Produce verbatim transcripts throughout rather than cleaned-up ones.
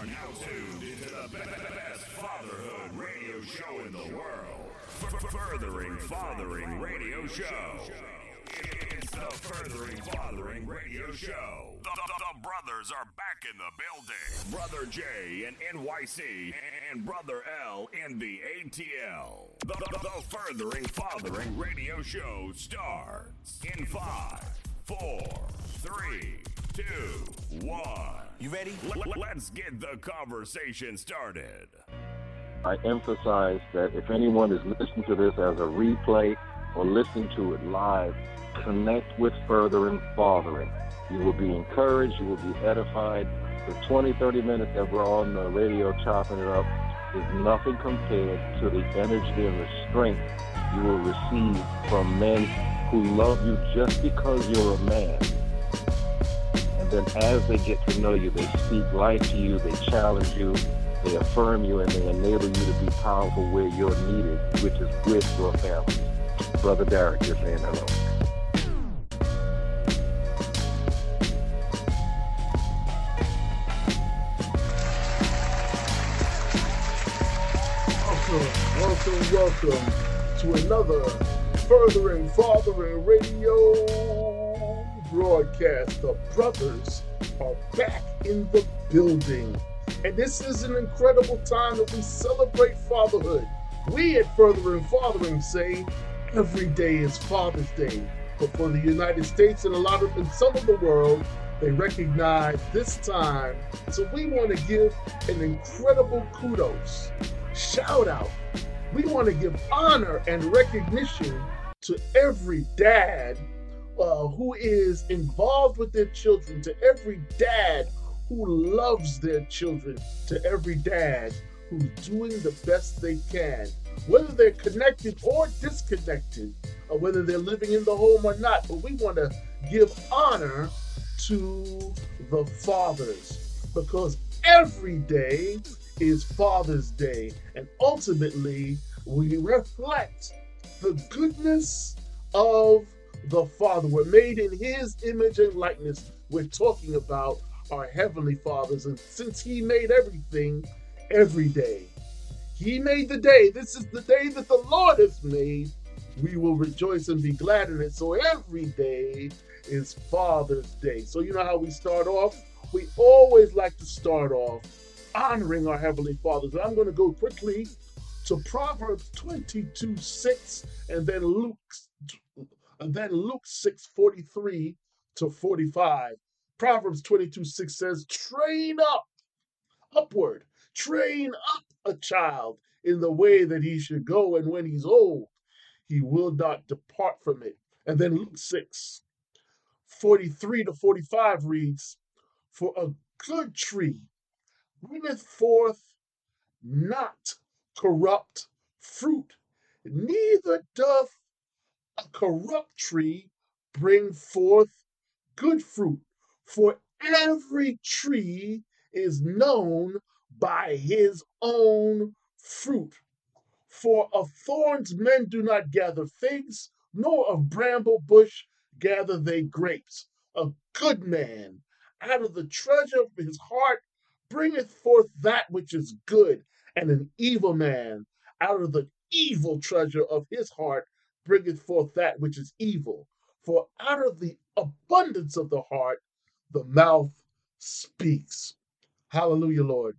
are now tuned into the be- be- best fatherhood radio show in the world. F- Furthering Fathering Radio Show. It's the Furthering Fathering Radio Show. The, the, the brothers are back in the building. Brother J in N Y C and Brother L in the A T L. The, the, the Furthering Fathering Radio Show starts in five, four, three, two, one. You ready? Let, let's get the conversation started. I emphasize that if anyone is listening to this as a replay or listening to it live, connect with Furthering Fathering. You will be encouraged. You will be edified. The twenty, thirty minutes that we're on the radio chopping it up is nothing compared to the energy and the strength you will receive from men who love you just because you're a man. Then as they get to know you, they speak life to you, they challenge you, they affirm you, and they enable you to be powerful where you're needed, which is with your family. Brother Derek, you're saying hello. Welcome, welcome, welcome to another Furthering Fathering Radio broadcast. The brothers are back in the building, and this is an incredible time that we celebrate fatherhood. We at Furthering Fathering say every day is Father's Day, but for the United States and a lot of and some of the world, they recognize this time. So we want to give an incredible kudos, shout out. We want to give honor and recognition to every dad Uh, who is involved with their children, to every dad who loves their children, to every dad who's doing the best they can, whether they're connected or disconnected, or whether they're living in the home or not. But we want to give honor to the fathers, because every day is Father's Day, and ultimately we reflect the goodness of the Father. We're made in His image and likeness. We're talking about our Heavenly Fathers. And since He made everything, every day, He made the day. This is the day that the Lord has made. We will rejoice and be glad in it. So every day is Father's Day. So you know how we start off? We always like to start off honoring our Heavenly Fathers. And I'm going to go quickly to Proverbs twenty-two six, and then Luke And then Luke six forty-three to forty-five. Proverbs twenty-two six says, train up, upward, train up a child in the way that he should go, and when he's old, he will not depart from it. And then Luke six forty-three to forty-five reads, for a good tree bringeth forth not corrupt fruit, neither doth a corrupt tree bring forth good fruit, for every tree is known by his own fruit. For of thorns men do not gather figs, nor of bramble bush gather they grapes. A good man out of the treasure of his heart bringeth forth that which is good, and an evil man out of the evil treasure of his heart bringeth forth that which is evil. For out of the abundance of the heart, the mouth speaks. Hallelujah, Lord.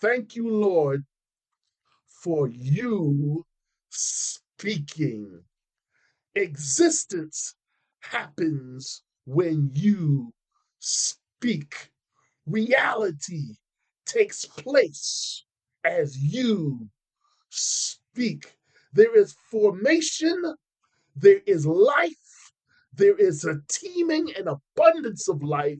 Thank you, Lord, for you speaking. Existence happens when you speak. Reality takes place as you speak. There is formation. There is life. There is a teeming and abundance of life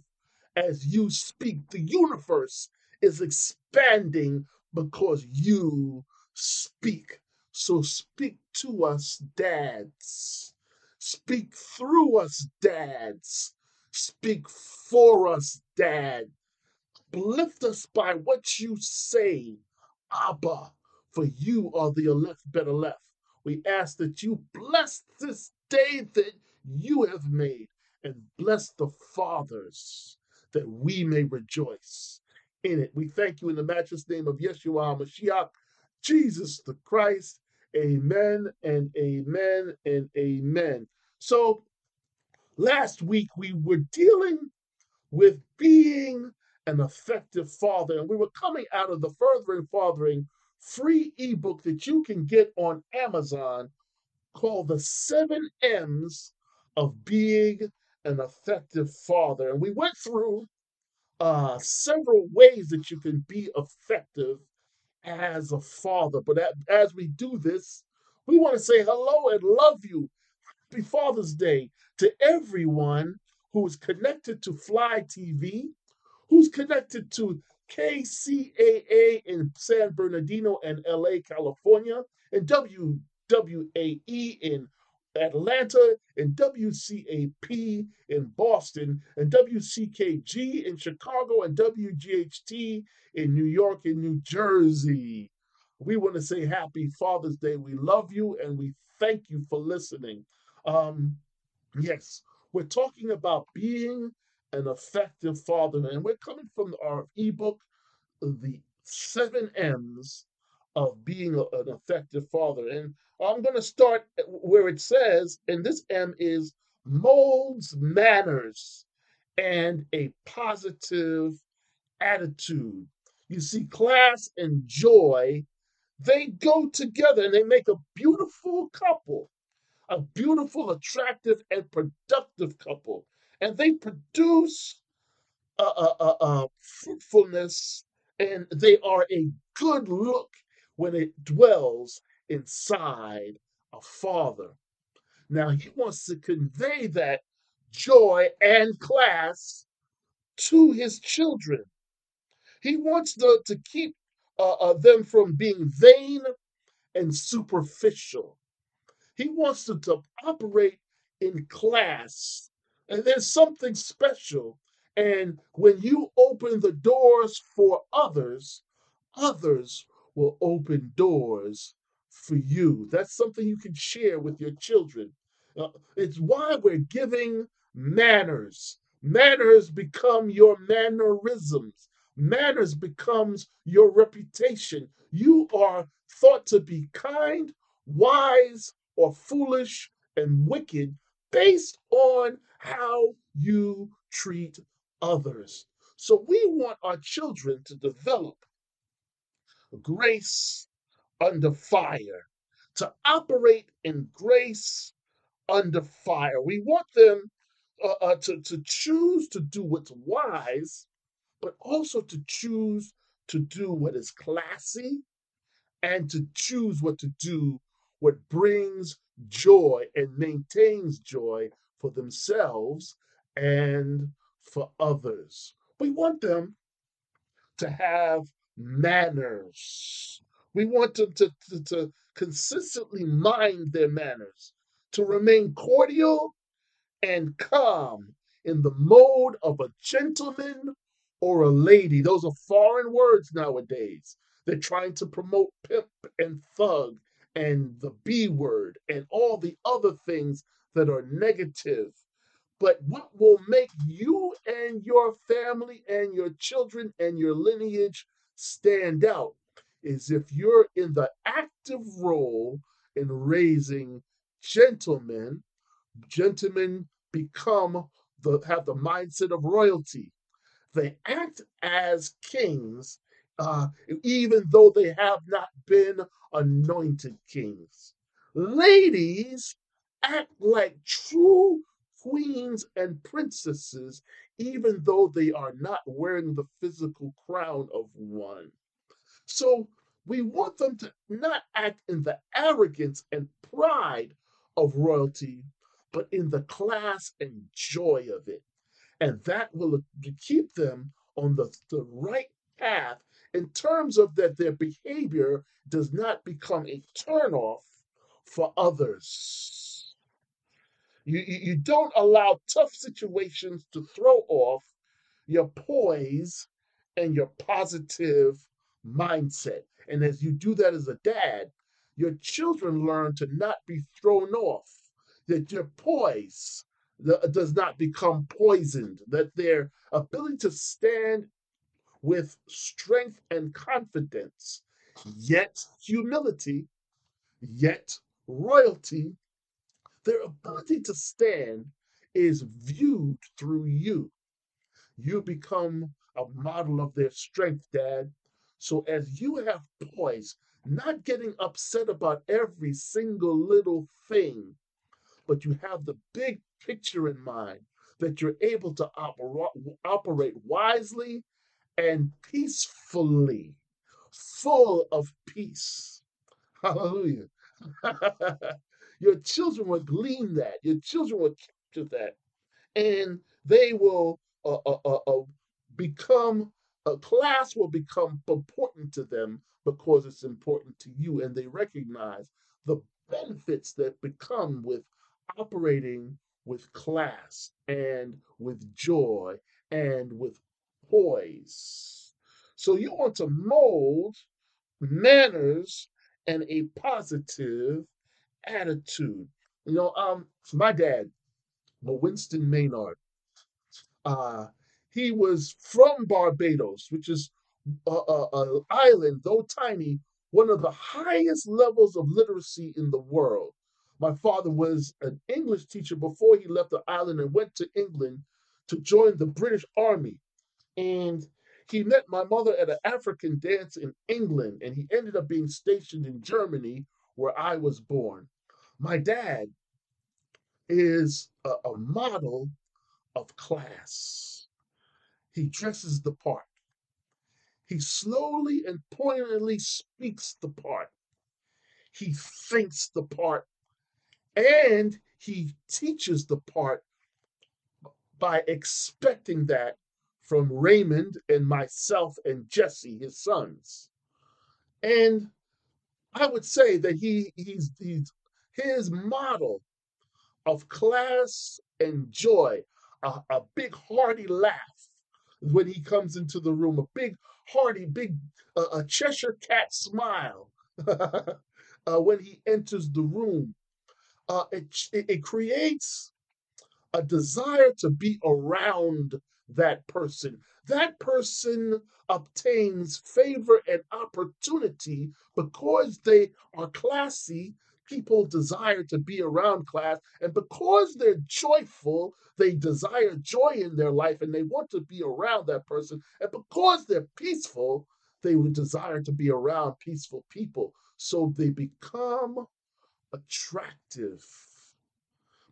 as you speak. The universe is expanding because you speak. So speak to us, dads. Speak through us, dads. Speak for us, dad. Uplift us by what you say, Abba, for you are the Aleph Bet Aleph. We ask that you bless this day that you have made, and bless the fathers that we may rejoice in it. We thank you in the matchless name of Yeshua Mashiach, Jesus the Christ. Amen and amen and amen. So last week we were dealing with being an effective father, and we were coming out of the Furthering Fathering free ebook that you can get on Amazon called The Seven M's of Being an Effective Father. And we went through uh, several ways that you can be effective as a father. But as we do this, we want to say hello and love you. Happy Father's Day to everyone who is connected to Fly T V, who's connected to K C A A in San Bernardino and L A, California, and W W A E in Atlanta, and W C A P in Boston, and W C K G in Chicago, and W G H T in New York and New Jersey. We want to say happy Father's Day. We love you, and we thank you for listening. Um, yes, we're talking about being an effective father, and we're coming from our ebook, The Seven M's of Being a, an Effective Father. And I'm going to start where it says, and this M is molds manners and a positive attitude. You see, class and joy, they go together, and they make a beautiful couple, a beautiful, attractive, and productive couple. And they produce uh, uh, uh, fruitfulness, and they are a good look when it dwells inside a father. Now, he wants to convey that joy and class to his children. He wants to, to keep uh, uh, them from being vain and superficial. He wants them to operate in class. And there's something special. And when you open the doors for others, others will open doors for you. That's something you can share with your children. Uh, it's why we're giving manners. Manners become your mannerisms. Manners becomes your reputation. You are thought to be kind, wise, or foolish and wicked based on how you treat others. So we want our children to develop grace under fire, to operate in grace under fire. We want them uh, uh, to, to choose to do what's wise, but also to choose to do what is classy, and to choose what to do, what brings joy and maintains joy for themselves and for others. We want them to have manners. We want them to, to, to consistently mind their manners, to remain cordial and calm in the mode of a gentleman or a lady. Those are foreign words nowadays. They're trying to promote pimp and thug and the B word and all the other things that are negative. But what will make you and your family and your children and your lineage stand out is if you're in the active role in raising gentlemen. Gentlemen become the have the mindset of royalty. They act as kings, uh, even though they have not been anointed kings. Ladies act like true queens and princesses, even though they are not wearing the physical crown of one. So we want them to not act in the arrogance and pride of royalty, but in the class and joy of it. And that will keep them on the, the right path in terms of that their behavior does not become a turnoff for others. You, you don't allow tough situations to throw off your poise and your positive mindset. And as you do that as a dad, your children learn to not be thrown off, that your poise does not become poisoned, that their ability to stand with strength and confidence, yet humility, yet royalty. Their ability to stand is viewed through you. You become a model of their strength, Dad. So as you have poise, not getting upset about every single little thing, but you have the big picture in mind, that you're able to oper- operate wisely and peacefully, full of peace. Hallelujah. Your children will glean that. Your children will capture that. And they will uh, uh, uh, uh, become, a class will become important to them because it's important to you. And they recognize the benefits that become with operating with class and with joy and with poise. So you want to mold manners and a positive attitude. You know, um, my dad, Winston Maynard, uh, he was from Barbados, which is an island, though tiny, one of the highest levels of literacy in the world. My father was an English teacher before he left the island and went to England to join the British Army. And he met my mother at an African dance in England, and he ended up being stationed in Germany, where I was born. My dad is a, a model of class. He dresses the part. He slowly and poignantly speaks the part. He thinks the part. And he teaches the part by expecting that from Raymond and myself and Jesse, his sons. And I would say that he he's, he's his model of class and joy, a, a big hearty laugh when he comes into the room, a big hearty, big uh, a Cheshire cat smile uh, when he enters the room. Uh, it, it creates a desire to be around that person. That person obtains favor and opportunity because they are classy. People desire to be around class. And because they're joyful, they desire joy in their life and they want to be around that person. And because they're peaceful, they would desire to be around peaceful people. So they become attractive.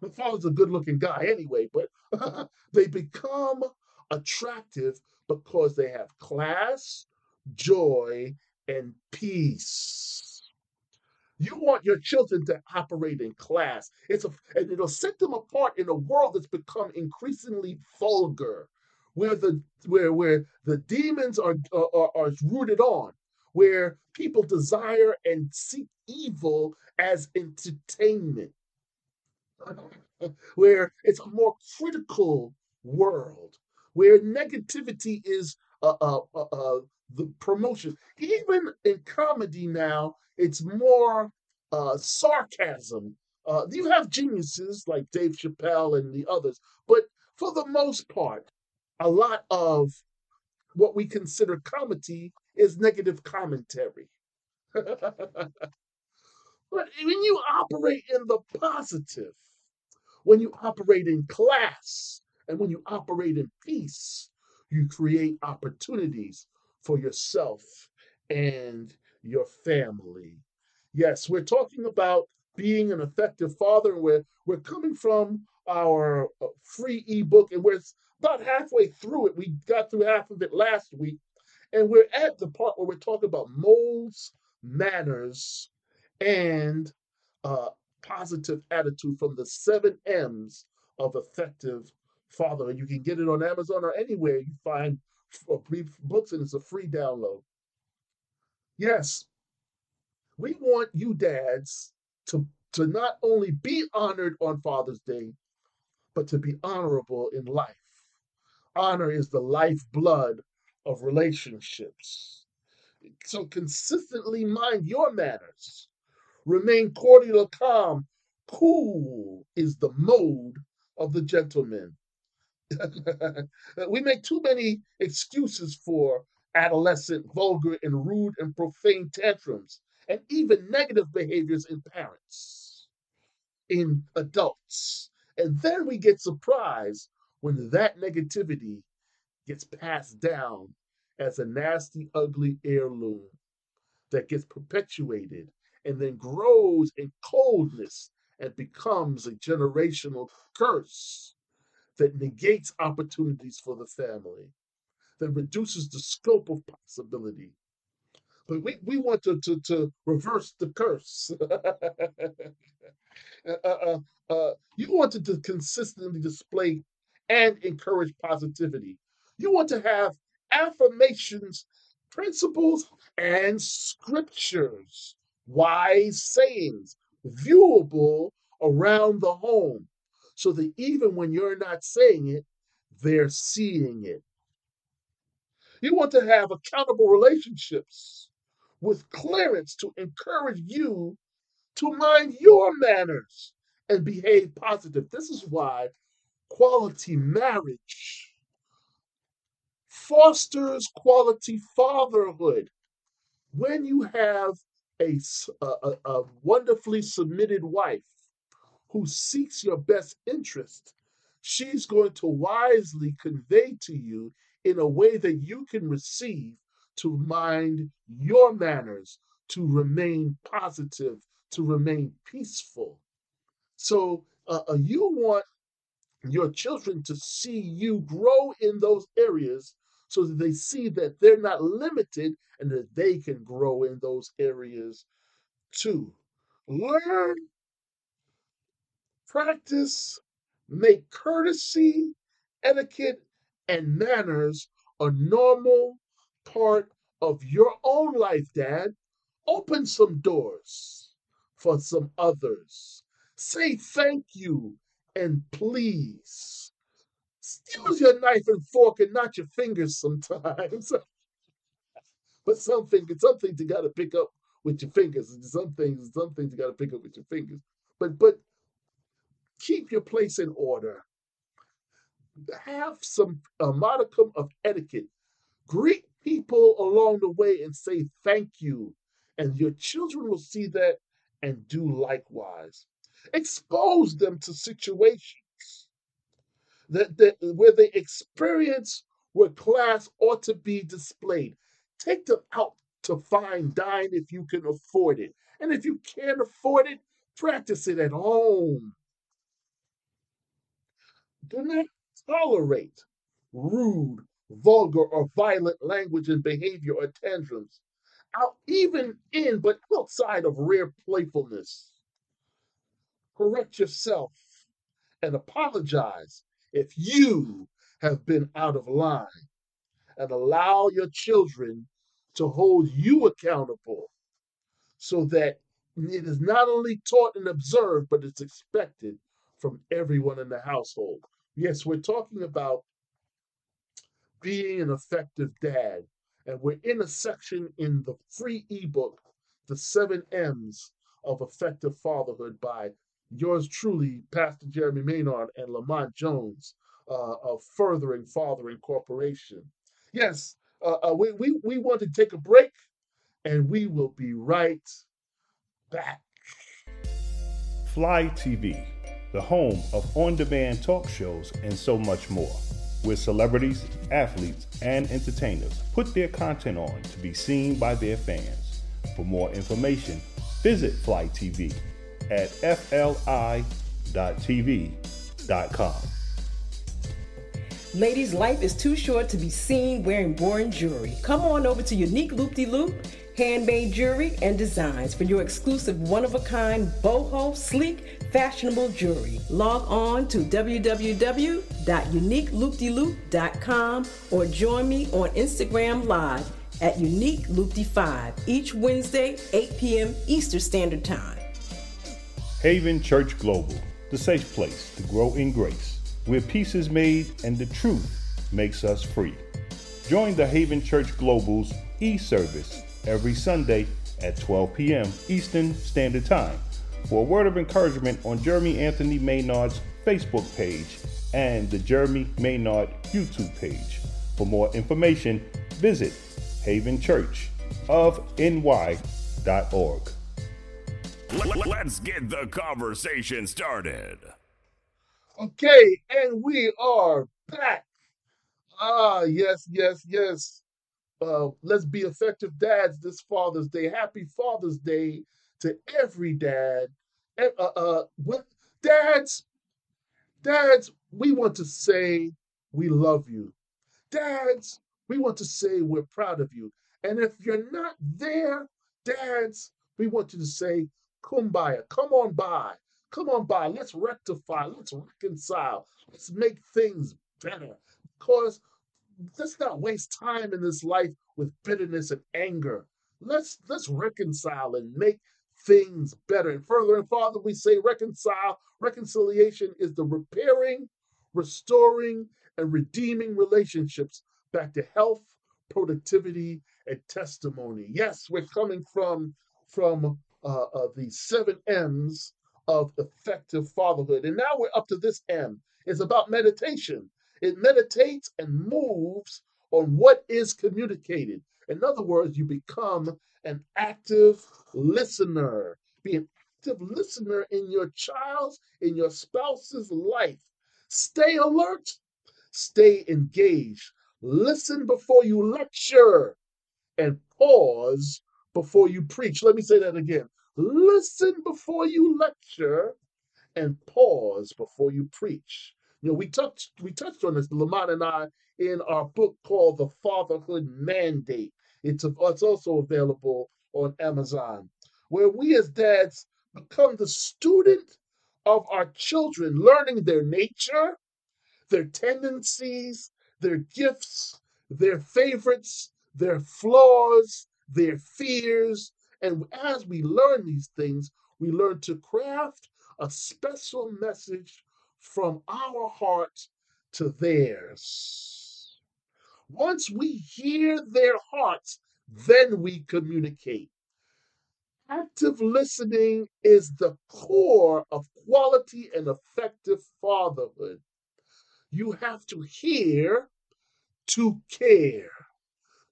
My father's a good-looking guy anyway, but they become attractive because they have class, joy, and peace. You want your children to operate in class. It's a, and it'll set them apart in a world that's become increasingly vulgar, where the where where the demons are are, are rooted on, where people desire and seek evil as entertainment, where it's a more critical world, where negativity is uh, uh, uh, uh, the promotion. Even in comedy now, it's more uh, sarcasm. Uh, you have geniuses like Dave Chappelle and the others, but for the most part, a lot of what we consider comedy is negative commentary. But when you operate in the positive, when you operate in class, and when you operate in peace, you create opportunities for yourself and your family. Yes, we're talking about being an effective father. We're, we're coming from our free ebook, and we're about halfway through it. We got through half of it last week, and we're at the part where we're talking about molds, manners, and uh, positive attitude from the seven M's of effective fatherhood. You can get it on Amazon or anywhere you find free books, and it's a free download. Yes, we want you dads to, to not only be honored on Father's Day, but to be honorable in life. Honor is the lifeblood of relationships. So consistently mind your manners. Remain cordial, calm. Cool is the mode of the gentleman. We make too many excuses for adolescent, vulgar, and rude and profane tantrums, and even negative behaviors in parents, in adults. And then we get surprised when that negativity gets passed down as a nasty, ugly heirloom that gets perpetuated and then grows in coldness and becomes a generational curse that negates opportunities for the family, that reduces the scope of possibility. But we, we want to, to, to reverse the curse. uh, uh, uh, you want to consistently display and encourage positivity. You want to have affirmations, principles, and scriptures, wise sayings, viewable around the home, so that even when you're not saying it, they're seeing it. You want to have accountable relationships with clearance to encourage you to mind your manners and behave positive. This is why quality marriage fosters quality fatherhood. When you have a, a, a wonderfully submitted wife who seeks your best interest, she's going to wisely convey to you in a way that you can receive to mind your manners, to remain positive, to remain peaceful. So uh, you want your children to see you grow in those areas so that they see that they're not limited and that they can grow in those areas too. Learn, practice, make courtesy, etiquette, and manners a normal part of your own life, Dad. Open some doors for some others. Say thank you and please. Use your knife and fork and not your fingers sometimes. But some things, some things you got to pick up with your fingers. Some things, some things you got to pick up with your fingers. But, but keep your place in order. Have some a modicum of etiquette. Greet people along the way and say thank you. And your children will see that and do likewise. Expose them to situations that, that where they experience where class ought to be displayed. Take them out to fine dine if you can afford it. And if you can't afford it, practice it at home. Do not tolerate rude, vulgar, or violent language and behavior or tantrums, out even in but outside of rare playfulness. Correct yourself and apologize if you have been out of line, and allow your children to hold you accountable so that it is not only taught and observed, but it's expected from everyone in the household. Yes, we're talking about being an effective dad. And we're in a section in the free ebook, The Seven M's of Effective Fatherhood, by yours truly, Pastor Jeremy Maynard and Lamont Jones uh, of Furthering Fathering Corporation. Yes, uh, uh, we, we, we want to take a break, and we will be right back. Fly T V, the home of on-demand talk shows and so much more, where celebrities, athletes, and entertainers put their content on to be seen by their fans. For more information, visit Fly T V at fli dot t v dot com. Ladies, life is too short to be seen wearing boring jewelry. Come on over to Unique Loop-de-Loop, handmade jewelry and designs for your exclusive one-of-a-kind, boho, sleek, fashionable jewelry. Log on to w w w dot unique loop de loop dot com or join me on Instagram Live at Unique Loop-de-five each Wednesday, eight p.m. Eastern Standard Time. Haven Church Global, the safe place to grow in grace, where peace is made and the truth makes us free. Join the Haven Church Global's e-service every Sunday at twelve p.m. Eastern Standard Time for a word of encouragement on Jeremy Anthony Maynard's Facebook page and the Jeremy Maynard YouTube page. For more information, visit haven church of n y dot org. Let's get the conversation started. Okay, and we are back. Ah, yes, yes, yes. Uh, let's be effective dads this Father's Day. Happy Father's Day to every dad. And, uh, uh, with dads, dads, we want to say we love you. Dads, we want to say we're proud of you. And if you're not there, dads, we want you to say kumbaya. Come on by. Come on by. Let's rectify. Let's reconcile. Let's make things better. Because let's not waste time in this life with bitterness and anger. Let's let's reconcile and make things better. And further and farther, we say reconcile. Reconciliation is the repairing, restoring, and redeeming relationships back to health, productivity, and testimony. Yes, we're coming from, from uh, uh, the seven M's of effective fatherhood. And now we're up to this M. It's about meditation. It meditates and moves on what is communicated. In other words, you become an active listener. Be an active listener in your child's, in your spouse's life. Stay alert. Stay engaged. Listen before you lecture and pause before you preach. Let me say that again. Listen before you lecture and pause before you preach. You know, we touched we touched on this, Lamont and I, in our book called The Fatherhood Mandate. It's, a, it's also available on Amazon, where we as dads become the student of our children, learning their nature, their tendencies, their gifts, their favorites, their flaws, their fears. And as we learn these things, we learn to craft a special message from our heart to theirs. Once we hear their hearts, then we communicate. Active listening is the core of quality and effective fatherhood. You have to hear to care.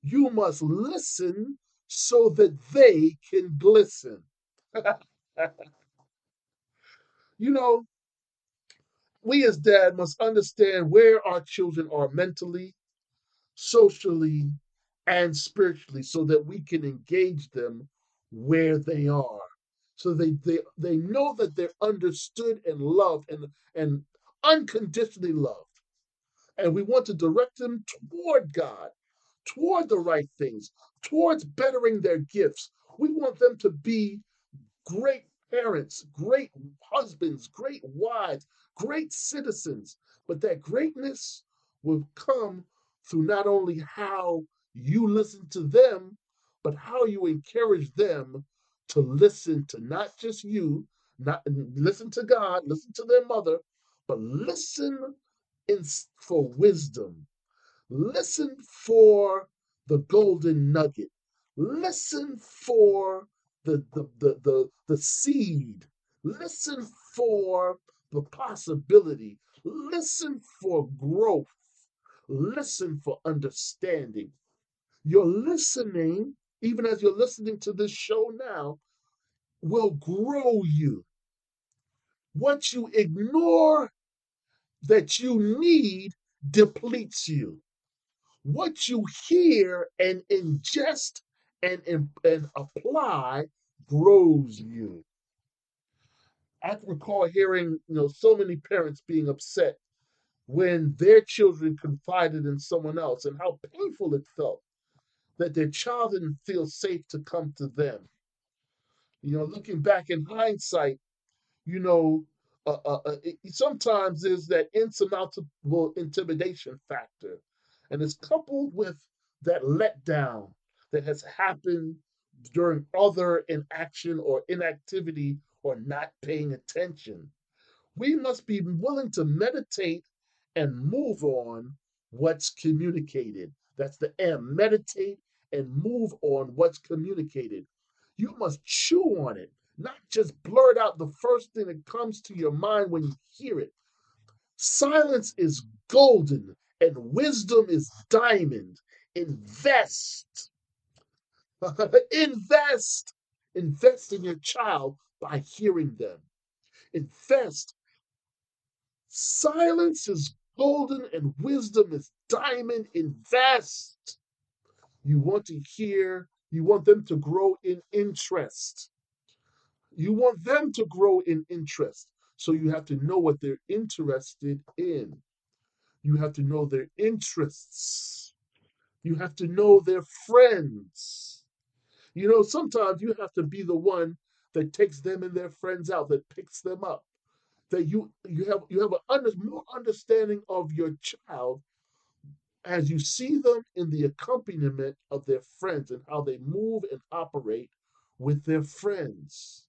You must listen so that they can glisten. You know, we as dad must understand where our children are mentally, socially, and spiritually so that we can engage them where they are. So they they, they know that they're understood and loved and, and unconditionally loved. And we want to direct them toward God, toward the right things, towards bettering their gifts. We want them to be great parents, great husbands, great wives, great citizens. But that greatness will come through not only how you listen to them, but how you encourage them to listen to not just you, not listen to God, listen to their mother, but listen in, for wisdom. Listen for the golden nugget. Listen for the the, the, the, the seed. Listen for the possibility. Listen for growth. Listen for understanding. Your listening, even as you're listening to this show now, will grow you. What you ignore that you need depletes you. What you hear and ingest and, and, and apply grows you. I recall hearing, you know, so many parents being upset when their children confided in someone else and how painful it felt that their child didn't feel safe to come to them. You know, looking back in hindsight, you know, uh, uh, uh, it, sometimes there's that insurmountable intimidation factor, and it's coupled with that letdown that has happened during other inaction or inactivity or not paying attention. We must be willing to meditate and move on what's communicated. That's the M, meditate and move on what's communicated. You must chew on it, not just blurt out the first thing that comes to your mind when you hear it. Silence is golden and wisdom is diamond. Invest Invest. Invest in your child by hearing them. Invest. Silence is golden and wisdom is diamond. Invest. You want to hear. You want them to grow in interest. You want them to grow in interest. So you have to know what they're interested in. You have to know their interests. You have to know their friends. You know, sometimes you have to be the one that takes them and their friends out, that picks them up. That you you have you have a under, more understanding of your child as you see them in the accompaniment of their friends and how they move and operate with their friends.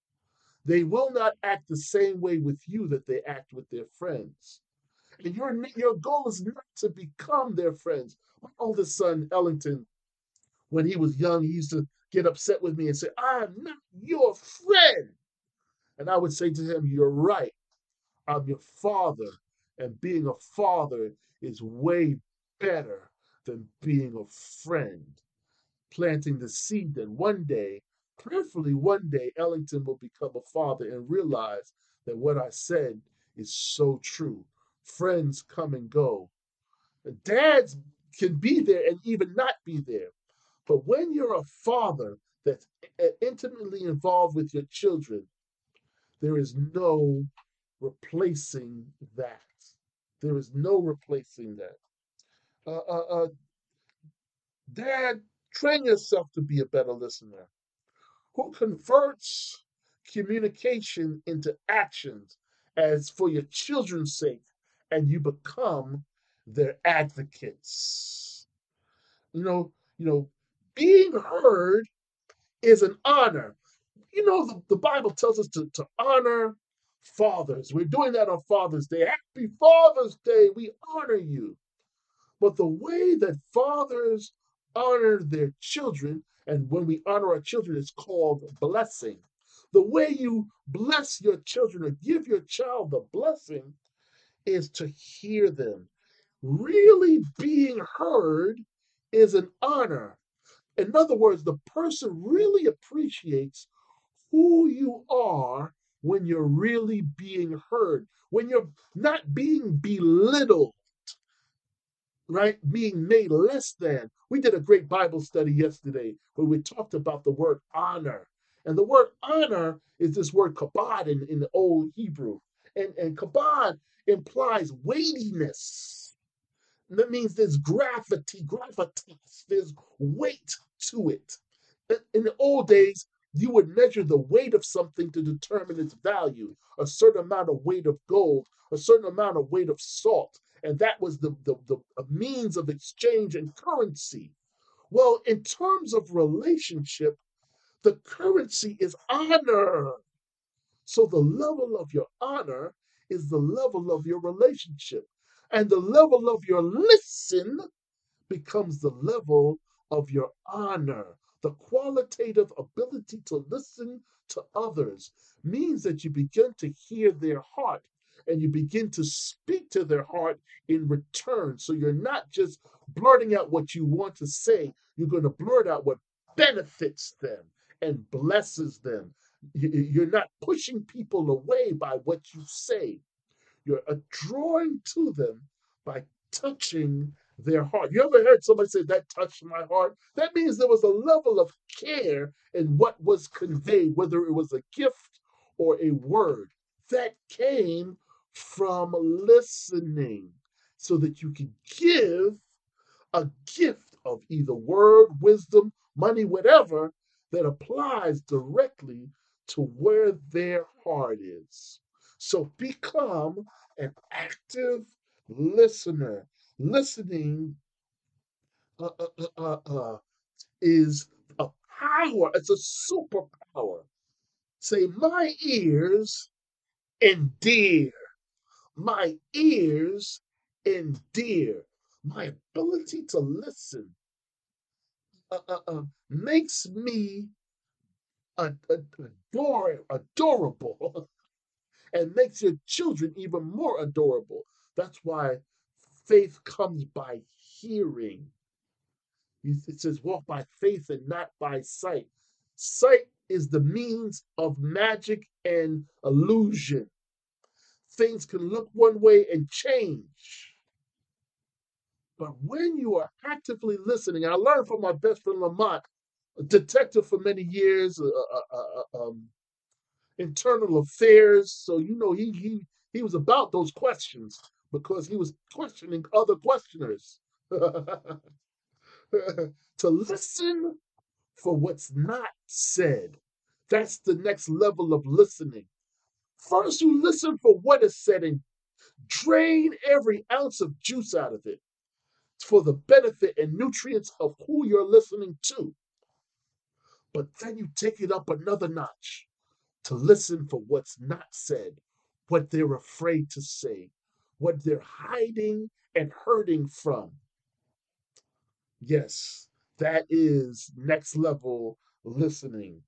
They will not act the same way with you that they act with their friends. And your, your goal is not to become their friends. My oldest son, Ellington, when he was young, he used to get upset with me and say, "I'm not your friend." And I would say to him, "You're right. I'm your father. And being a father is way better than being a friend." Planting the seed that one day, prayerfully one day, Ellington will become a father and realize that what I said is so true. Friends come and go. Dads can be there and even not be there. But when you're a father that's intimately involved with your children, there is no replacing that. There is no replacing that. Uh, uh, uh, Dad, train yourself to be a better listener who converts communication into actions as for your children's sake, and you become their advocates. You know, you know, being heard is an honor. You know, the, the Bible tells us to, to honor fathers. We're doing that on Father's Day. Happy Father's Day. We honor you. But the way that fathers honor their children, and when we honor our children, it's called blessing. The way you bless your children or give your child the blessing is to hear them. Really being heard is an honor. In other words, the person really appreciates who you are when you're really being heard, when you're not being belittled, right? Being made less than. We did a great Bible study yesterday where we talked about the word honor. And the word honor is this word kabod in, in the old Hebrew. And, and kabod implies weightiness. And that means there's gravity, gravitas, there's weight to it. In the old days, you would measure the weight of something to determine its value, a certain amount of weight of gold, a certain amount of weight of salt. And that was the, the, the means of exchange and currency. Well, in terms of relationship, the currency is honor. So the level of your honor is the level of your relationship. And the level of your listen becomes the level of your honor. The qualitative ability to listen to others means that you begin to hear their heart and you begin to speak to their heart in return. So you're not just blurting out what you want to say. You're going to blurt out what benefits them and blesses them. You're not pushing people away by what you say. You're drawing to them by touching their heart. You ever heard somebody say, "That touched my heart"? That means there was a level of care in what was conveyed, whether it was a gift or a word. That came from listening so that you could give a gift of either word, wisdom, money, whatever, that applies directly to where their heart is. So become an active listener. Listening uh, uh, uh, uh, is a power. It's a superpower. Say, "My ears endear. My ears endear." My ability to listen uh, uh, uh, makes me ador- adorable and makes your children even more adorable. That's why faith comes by hearing. It says, walk by faith and not by sight. Sight is the means of magic and illusion. Things can look one way and change. But when you are actively listening, I learned from my best friend Lamont, a detective for many years, uh, uh, uh, um, internal affairs. So, you know, he, he, he was about those questions because he was questioning other questioners. To listen for what's not said. That's the next level of listening. First, you listen for what is said and drain every ounce of juice out of it for the benefit and nutrients of who you're listening to. But then you take it up another notch to listen for what's not said, what they're afraid to say, what they're hiding and hurting from. Yes, that is next level listening.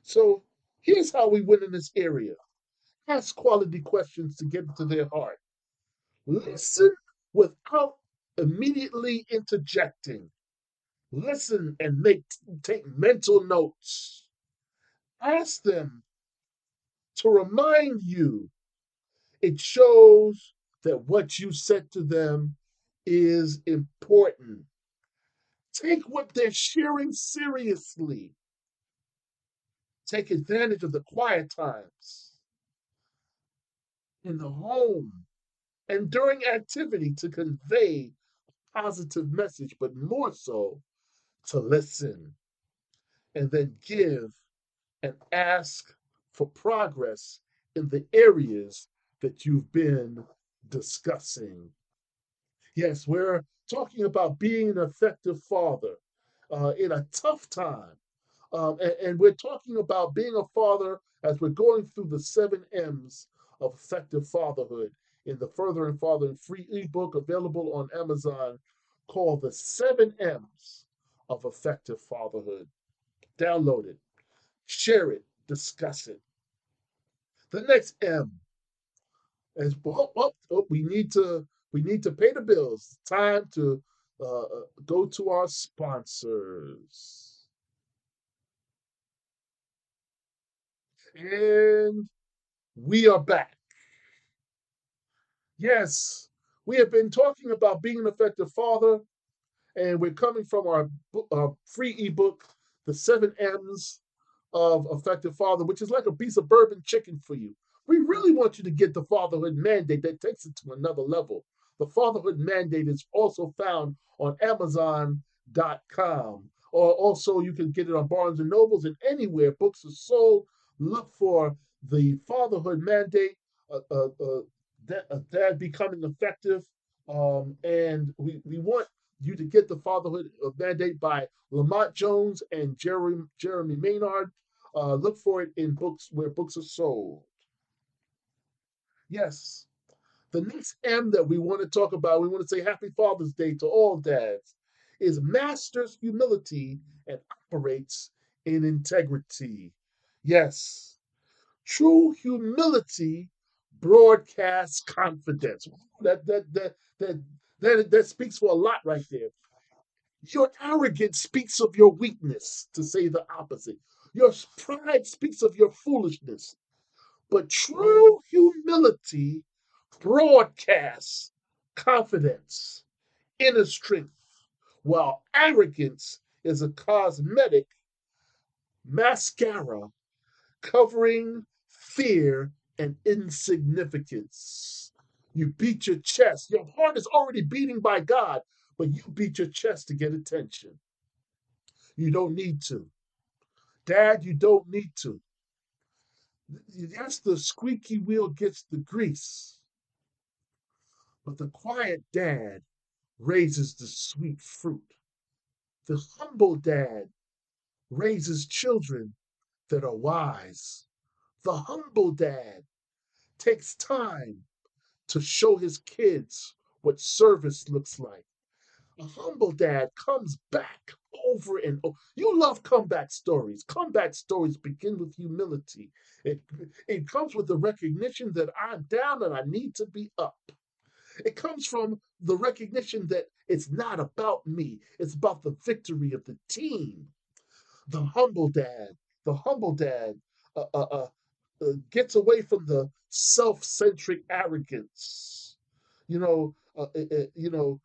So here's how we win in this area. Ask quality questions to get to their heart. Listen without immediately interjecting. Listen and make take mental notes. Ask them to remind you. It shows that what you said to them is important. Take what they're sharing seriously. Take advantage of the quiet times in the home and during activity to convey a positive message, but more so to listen and then give and ask for progress in the areas that you've been discussing. Yes, we're talking about being an effective father uh, in a tough time. Um, and, and we're talking about being a father as we're going through the seven M's of effective fatherhood in the Furthering Fathering free ebook available on Amazon called The Seven M's of Effective Fatherhood. Download it, share it, discuss it. The next M is, oh, oh, oh, we need to We need to pay the bills. Time to uh, go to our sponsors. And we are back. Yes, we have been talking about being an effective father, and we're coming from our, our free ebook, The Seven M's of Effective Father, which is like a piece of bourbon chicken for you. We really want you to get the Fatherhood Mandate that takes it to another level. The Fatherhood Mandate is also found on Amazon dot com. Or also you can get it on Barnes and Nobles and anywhere books are sold. Look for the Fatherhood Mandate, uh, uh, uh, that, uh, that becoming effective. Um, and we, we want you to get the Fatherhood Mandate by Lamont Jones and Jeremy, Jeremy Maynard. Uh, look for it in books where books are sold. Yes. The next M that we want to talk about, we want to say Happy Father's Day to all dads, is masters humility and operates in integrity. Yes. True humility broadcasts confidence. That that that that that, that speaks for a lot right there. Your arrogance speaks of your weakness, to say the opposite. Your pride speaks of your foolishness. But true humility broadcasts confidence, inner strength, while arrogance is a cosmetic mascara covering fear and insignificance. You beat your chest. Your heart is already beating by God, but you beat your chest to get attention. You don't need to. Dad, you don't need to. That's the squeaky wheel gets the grease. But the quiet dad raises the sweet fruit. The humble dad raises children that are wise. The humble dad takes time to show his kids what service looks like. A humble dad comes back over and over. You love comeback stories. Comeback stories begin with humility. It, it comes with the recognition that I'm down and I need to be up. It comes from the recognition that it's not about me. It's about the victory of the team. The humble dad, the humble dad uh, uh, uh, uh, gets away from the self-centric arrogance. You know, uh, uh, you know,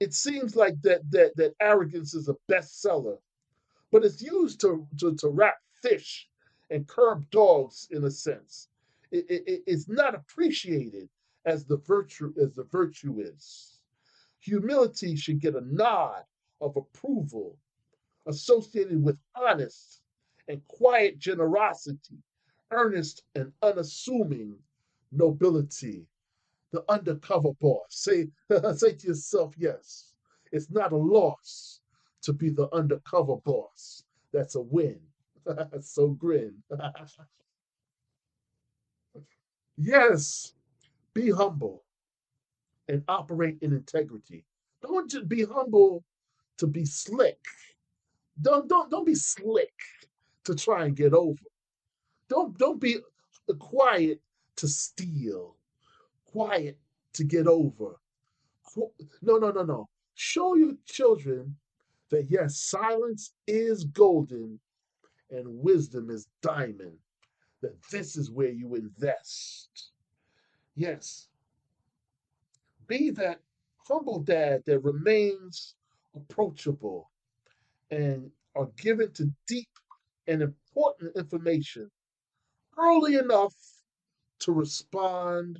it seems like that that that arrogance is a bestseller, but it's used to to, to wrap fish and curb dogs in a sense. It, it, it's not appreciated as the virtue as the virtue is. Humility should get a nod of approval, associated with honest and quiet generosity, earnest and unassuming nobility. The undercover boss. Say, say to yourself, yes, it's not a loss to be the undercover boss. That's a win. So grin. Yes, be humble and operate in integrity. Don't just be humble to be slick. Don't don't don't be slick to try and get over. Don't don't be quiet to steal. Quiet to get over. No, no, no, no. Show your children that, yes, silence is golden and wisdom is diamond, that this is where you invest. Yes. Be that humble dad that remains approachable and are given to deep and important information early enough to respond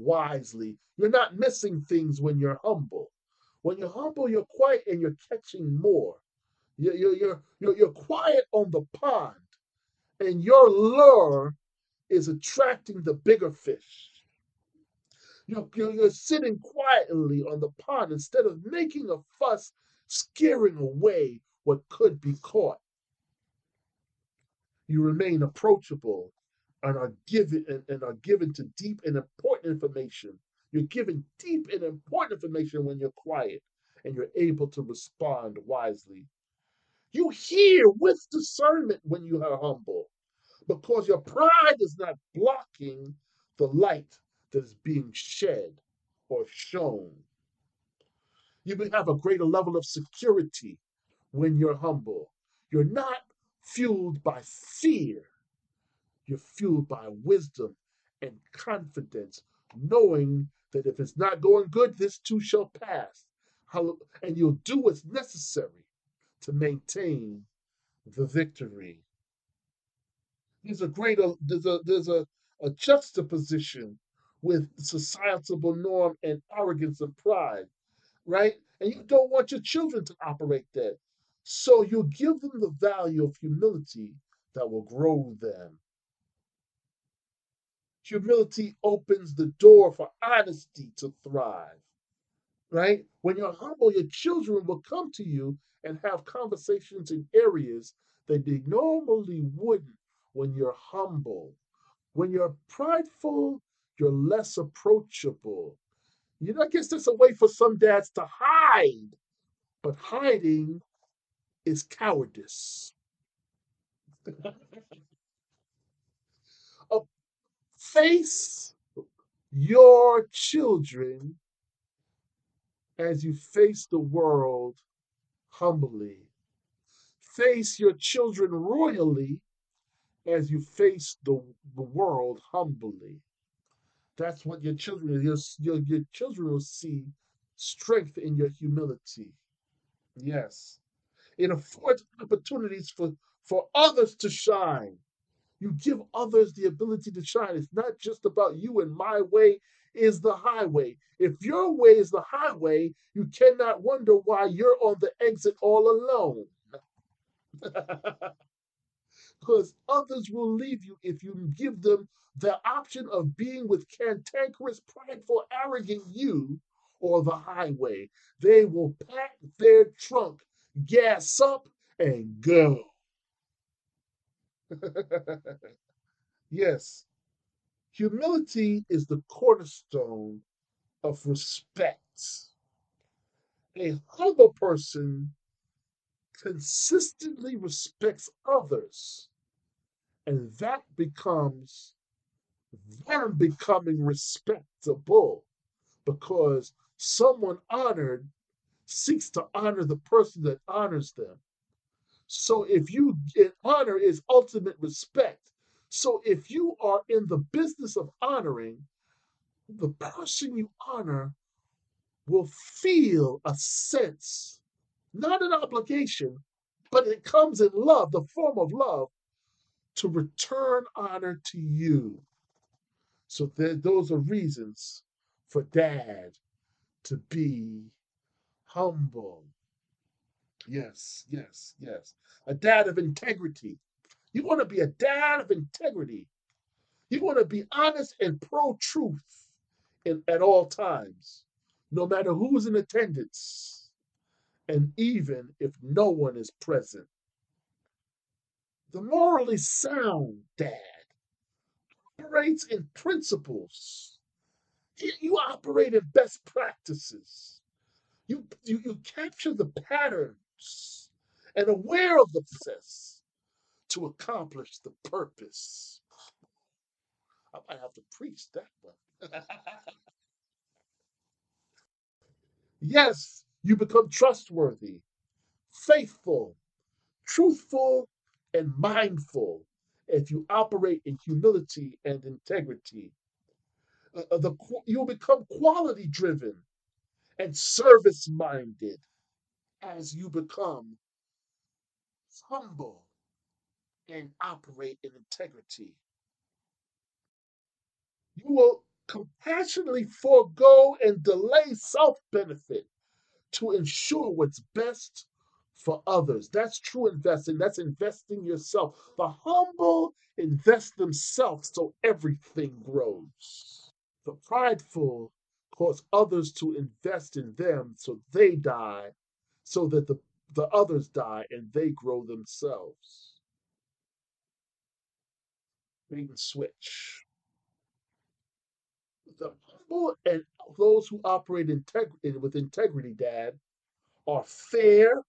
wisely. You're not missing things when you're humble. When you're humble, you're quiet and you're catching more. You're, you're, you're, you're quiet on the pond, and your lure is attracting the bigger fish. You're, you're, you're sitting quietly on the pond instead of making a fuss, scaring away what could be caught. You remain approachable and are given and, and are given to deep and important information. You're given deep and important information when you're quiet and you're able to respond wisely. You hear with discernment when you are humble, because your pride is not blocking the light that is being shed or shown. You may have a greater level of security when you're humble. You're not fueled by fear. You're fueled by wisdom and confidence, knowing that if it's not going good, this too shall pass. And you'll do what's necessary to maintain the victory. There's a greater, there's a, there's a, a juxtaposition with societal norm and arrogance and pride, right? And you don't want your children to operate that. So you give them the value of humility that will grow them. Humility opens the door for honesty to thrive, right? When you're humble, your children will come to you and have conversations in areas that they normally wouldn't when you're humble. When you're prideful, you're less approachable. You know, I guess that's a way for some dads to hide, but hiding is cowardice. Face your children as you face the world humbly. Face your children royally as you face the, the world humbly. That's what your children, your, your, your children will see strength in your humility. Yes. It affords opportunities for, for others to shine. You give others the ability to shine. It's not just about you and my way is the highway. If your way is the highway, you cannot wonder why you're on the exit all alone. Because others will leave you if you give them the option of being with cantankerous, prideful, arrogant you or the highway. They will pack their trunk, gas up, and go. Yes, humility is the cornerstone of respect. A humble person consistently respects others, and that becomes them becoming respectable. because someone honored seeks to honor the person that honors them. So if you get honor is ultimate respect. So if you are in the business of honoring, the person you honor will feel a sense, not an obligation, but it comes in love, the form of love, to return honor to you. So there, those are reasons for Dad to be humble. Yes, yes, yes. A dad of integrity. You want to be a dad of integrity. You want to be honest and pro-truth in, at all times, no matter who's in attendance, and even if no one is present. The morally sound dad operates in principles. You operate in best practices. You, you, you capture the patterns and aware of the process to accomplish the purpose. I might have to preach that one. Yes, you become trustworthy, faithful, truthful, and mindful if you operate in humility and integrity. Uh, the, you'll become quality-driven and service-minded as you become humble and operate in integrity. You will compassionately forego and delay self-benefit to ensure what's best for others. That's true investing. That's investing yourself. The humble invest themselves so everything grows. The prideful cause others to invest in them so they die, so that the, the others die and they grow themselves. We can switch. The humble and those who operate integ- with integrity, Dad, are fair,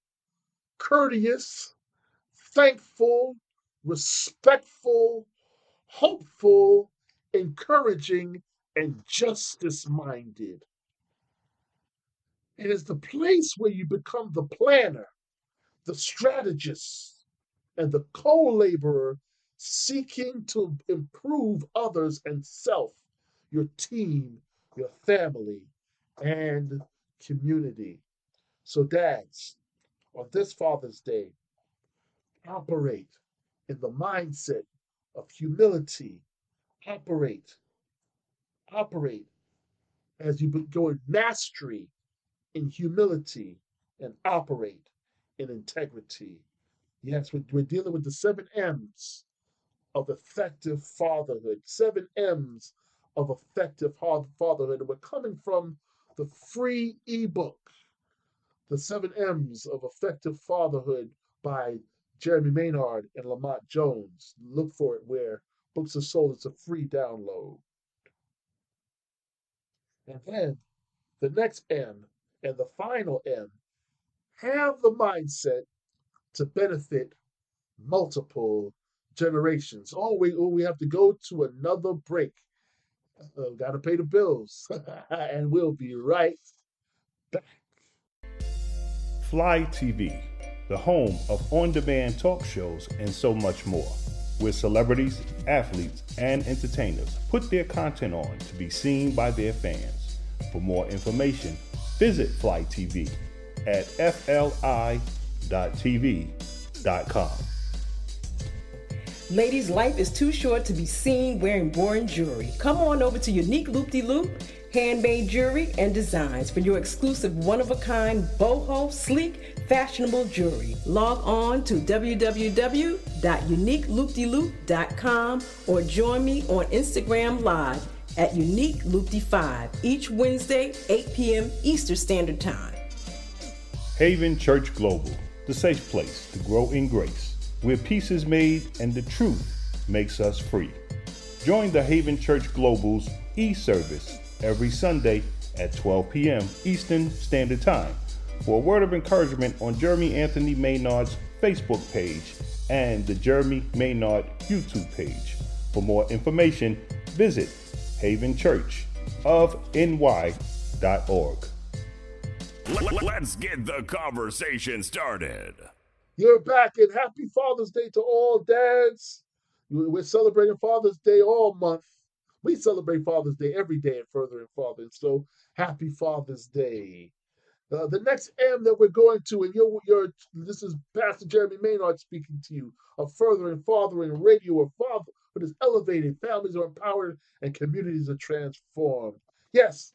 courteous, thankful, respectful, hopeful, encouraging, and justice-minded. It is the place where you become the planner, the strategist, and the co-laborer seeking to improve others and self, your team, your family, and community. So dads, on this Father's Day, operate in the mindset of humility. Operate, operate as you go in mastery, in humility, and operate in integrity. Yes, we're dealing with the seven M's of effective fatherhood, seven M's of effective fatherhood. And we're coming from the free ebook, The Seven M's of Effective Fatherhood by Jeremy Maynard and Lamont Jones. Look for it where books are sold. It's a free download. And then the next M and the final M, have the mindset to benefit multiple generations. Oh, we, oh, we have to go to another break. Uh, gotta pay the bills. And we'll be right back. Fly T V, the home of on-demand talk shows and so much more, where celebrities, athletes, and entertainers put their content on to be seen by their fans. For more information, visit Fly T V at fli dot t v dot com. Ladies, life is too short to be seen wearing boring jewelry. Come on over to Unique Loop-de-Loop, handmade jewelry and designs for your exclusive one-of-a-kind, boho, sleek, fashionable jewelry. Log on to w w w dot unique loop de loop dot com or join me on Instagram Live at Unique Loop-de-five each Wednesday, eight p.m. Eastern Standard Time. Haven Church Global, the safe place to grow in grace, where peace is made and the truth makes us free. Join the Haven Church Global's e-service every Sunday at twelve p.m. Eastern Standard Time for a word of encouragement on Jeremy Anthony Maynard's Facebook page and the Jeremy Maynard YouTube page. For more information, visit haven church of n y dot org. F F C dot org. Let's get the conversation started. You're back, and happy Father's Day to all dads. We're celebrating Father's Day all month. We celebrate Father's Day every day at Furthering Fathering, so happy Father's Day. Uh, the next M that we're going to, and you're, you're, this is Pastor Jeremy Maynard speaking to you, of Furthering Fathering Radio, where fatherhood is elevated, families are empowered, and communities are transformed. Yes,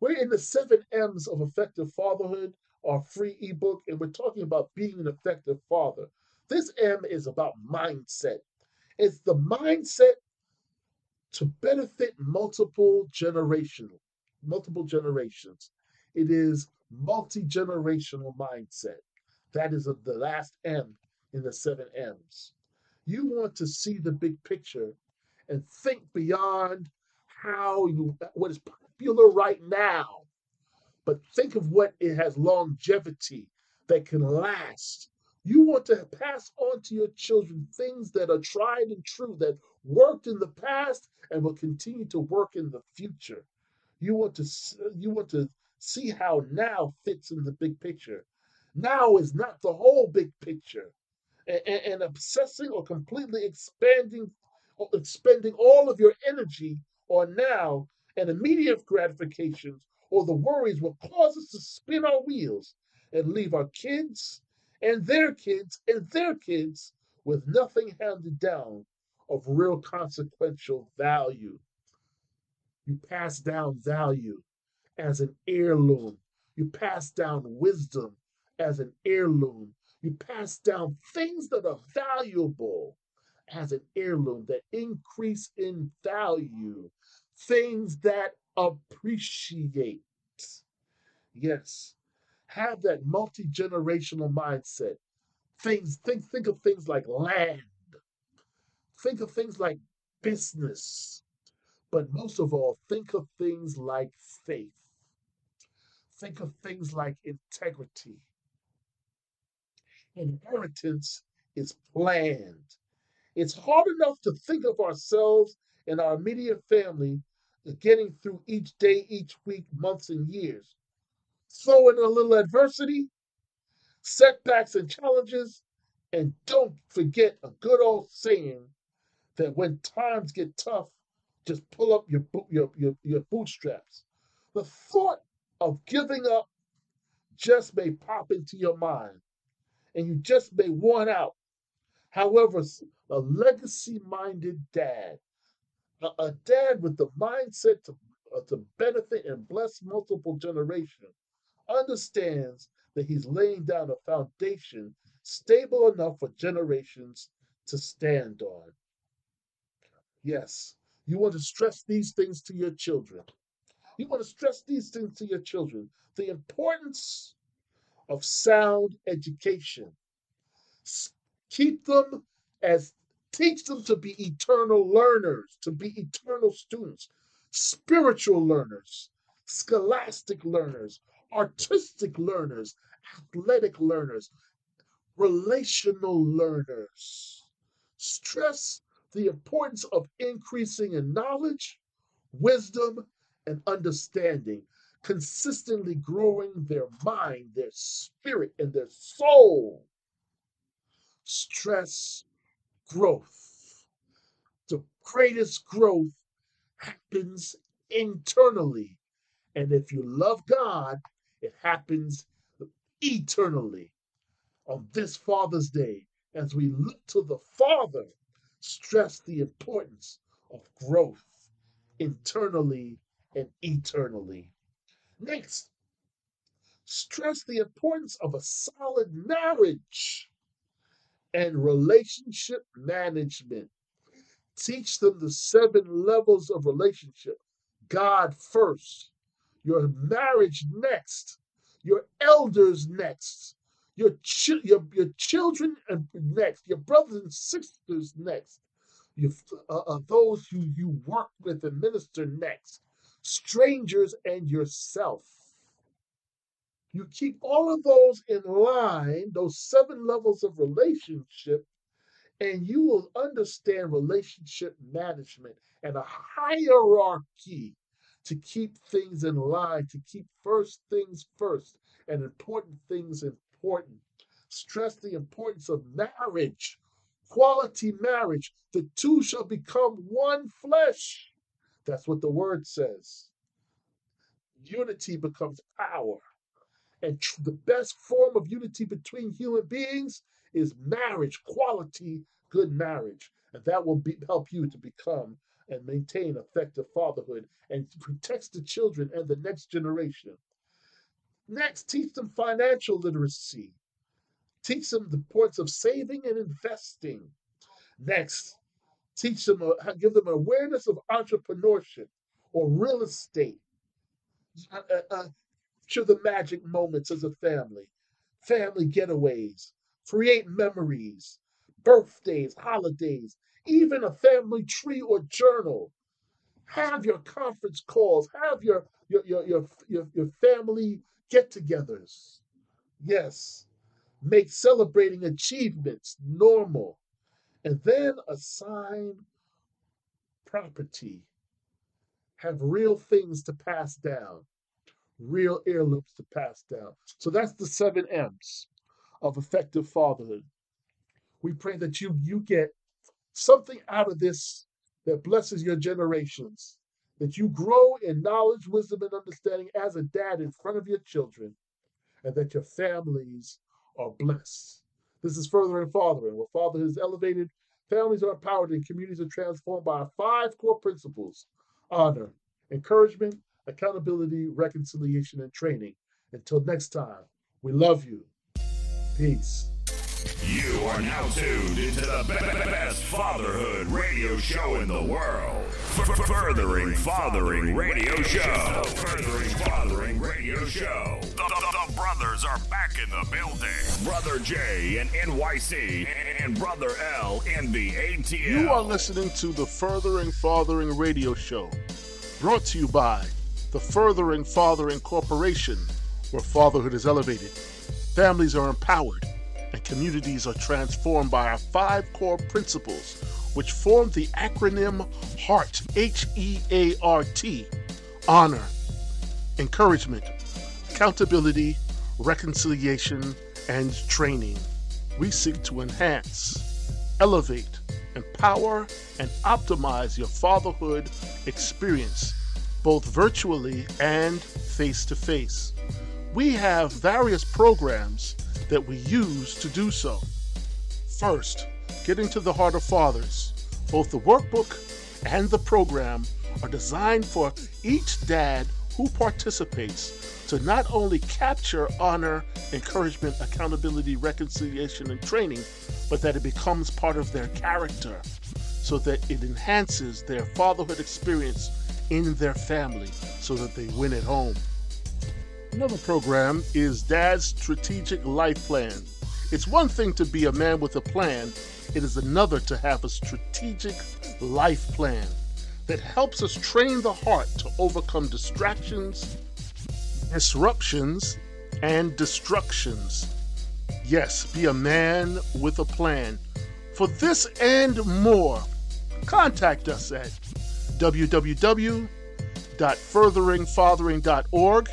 we're in the seven M's of Effective Fatherhood, our free ebook, and we're talking about being an effective father. This M is about mindset. It's the mindset to benefit multiple generational, multiple generations. It is multi-generational mindset. That is a, the last M in the seven M's. You want to see the big picture and think beyond how you what is popular right now, but think of what it has longevity that can last. You want to pass on to your children things that are tried and true, that worked in the past and will continue to work in the future. You want to you want to see how now fits in the big picture. Now is not the whole big picture. And, and, and obsessing or completely expanding, or expending all of your energy on now and immediate gratifications or the worries will cause us to spin our wheels and leave our kids and their kids and their kids with nothing handed down of real consequential value. You pass down value as an heirloom. You pass down wisdom as an heirloom. You pass down things that are valuable as an heirloom, that increase in value, things that appreciate. Yes, have that multi-generational mindset. Things, think, think of things like land. Think of things like business. But most of all, think of things like faith. Think of things like integrity. Inheritance is planned. It's hard enough to think of ourselves and our immediate family getting through each day, each week, months, and years. Throw in a little adversity, setbacks, and challenges, and don't forget a good old saying that when times get tough, just pull up your, your, your, your bootstraps. The thought of giving up just may pop into your mind, and you just may want out. However, a legacy-minded dad, a, a dad with the mindset to, uh, to benefit and bless multiple generations, understands that he's laying down a foundation stable enough for generations to stand on. Yes, you want to stress these things to your children. You want to stress these things to your children. The importance of sound education. Keep them as, teach them to be eternal learners, to be eternal students, spiritual learners, scholastic learners, artistic learners, athletic learners, relational learners. Stress the importance of increasing in knowledge, wisdom, and understanding, consistently growing their mind, their spirit, and their soul. Stress growth. The greatest growth happens internally. And if you love God, it happens eternally. On this Father's Day, as we look to the Father, stress the importance of growth internally and eternally. Next, stress the importance of a solid marriage and relationship management. Teach them the seven levels of relationship. God first, your marriage next, your elders next, your, chi- your, your children next, your brothers and sisters next, your, uh, uh, those who you work with and minister next, strangers and yourself. You keep all of those in line, those seven levels of relationship, and you will understand relationship management and a hierarchy to keep things in line, to keep first things first and important things important. Stress the importance of marriage, quality marriage. The two shall become one flesh. That's what the word says. Unity becomes power. And tr- the best form of unity between human beings is marriage, quality, good marriage. And that will be, help you to become and maintain effective fatherhood and protects the children and the next generation. Next, teach them financial literacy. Teach them the importance of saving and investing. Next, teach them, give them awareness of entrepreneurship or real estate. Uh, uh, uh, show the magic moments as a family, family getaways, create memories, birthdays, holidays, even a family tree or journal. Have your conference calls. Have your your your your your, your family get-togethers. Yes. Make celebrating achievements normal, and then assign property. Have real things to pass down, real heirlooms to pass down. So that's the seven M's of effective fatherhood. We pray that you, you get something out of this that blesses your generations, that you grow in knowledge, wisdom, and understanding as a dad in front of your children, and that your families are blessed. This is Furthering Fathering, where fatherhood is elevated, families are empowered, and communities are transformed by our five core principles: honor, encouragement, accountability, reconciliation, and training. Until next time, we love you. Peace. You are now tuned into the be- be- best fatherhood radio show in the world. F- Furthering Fathering Radio Show. Furthering Fathering Radio Show. The, the, the brothers are back in the building. Brother J in N Y C and Brother L in the A T L. You are listening to the Furthering Fathering Radio Show, brought to you by the Furthering Fathering Corporation, where fatherhood is elevated, families are empowered, and communities are transformed by our five core principles, which form the acronym HEART, H E A R T, honor, encouragement, accountability, reconciliation, and training. We seek to enhance, elevate, empower, and optimize your fatherhood experience, both virtually and face-to-face. We have various programs that we use to do so. First, Getting to the Heart of Fathers. Both the workbook and the program are designed for each dad who participates to not only capture honor, encouragement, accountability, reconciliation, and training, but that it becomes part of their character so that it enhances their fatherhood experience in their family so that they win at home. Another program is Dad's Strategic Life Plan. It's one thing to be a man with a plan. It is another to have a strategic life plan that helps us train the heart to overcome distractions, disruptions, and destructions. Yes, be a man with a plan. For this and more, contact us at w w w dot furthering fathering dot org.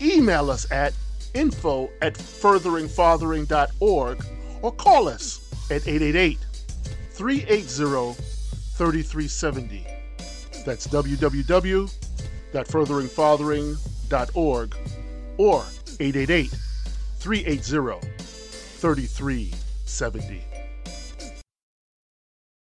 Email us at info at furthering fathering dot org or call us at eight eight eight, three eight zero, three three seven zero. That's w w w dot furthering fathering dot org or eight eight eight, three eight zero, three three seven zero.